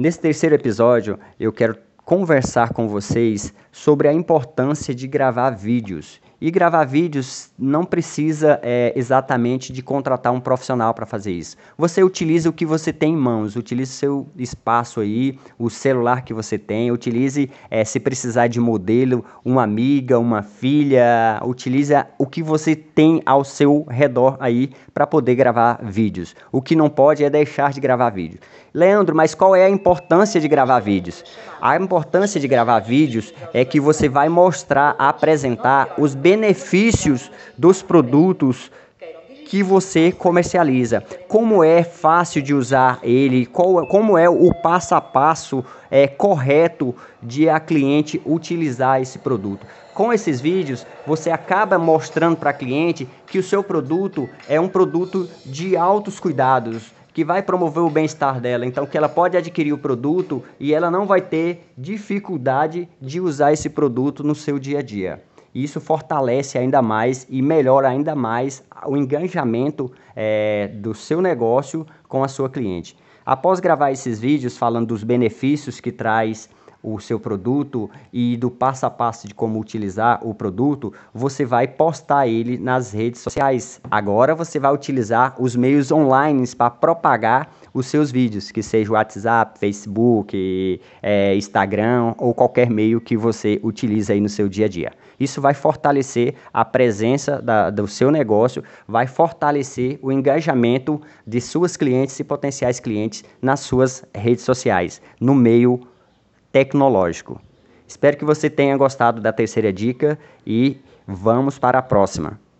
Nesse terceiro episódio, eu quero conversar com vocês sobre a importância de gravar vídeos. E gravar vídeos não precisa exatamente de contratar um profissional para fazer isso. Você utiliza o que você tem em mãos, utilize o seu espaço aí, o celular que você tem, utilize, se precisar de modelo, uma amiga, uma filha, utiliza o que você tem ao seu redor aí para poder gravar vídeos. O que não pode é deixar de gravar vídeo. Leandro, mas qual é a importância de gravar vídeos? A importância de gravar vídeos é que você vai mostrar, apresentar os benefícios dos produtos que você comercializa, como é fácil de usar ele, como é o passo a passo correto de a cliente utilizar esse produto. Com esses vídeos, você acaba mostrando para a cliente que o seu produto é um produto de altos cuidados, que vai promover o bem-estar dela, então que ela pode adquirir o produto e ela não vai ter dificuldade de usar esse produto no seu dia a dia. Isso fortalece ainda mais e melhora ainda mais o engajamento do seu negócio com a sua cliente. Após gravar esses vídeos falando dos benefícios que traz o seu produto e do passo a passo de como utilizar o produto, você vai postar ele nas redes sociais. Agora você vai utilizar os meios online para propagar os seus vídeos, que seja o WhatsApp, Facebook, Instagram ou qualquer meio que você utiliza aí no seu dia a dia. Isso vai fortalecer a presença do seu negócio, vai fortalecer o engajamento de suas clientes e potenciais clientes nas suas redes sociais, no meio tecnológico. Espero que você tenha gostado da terceira dica e vamos para a próxima.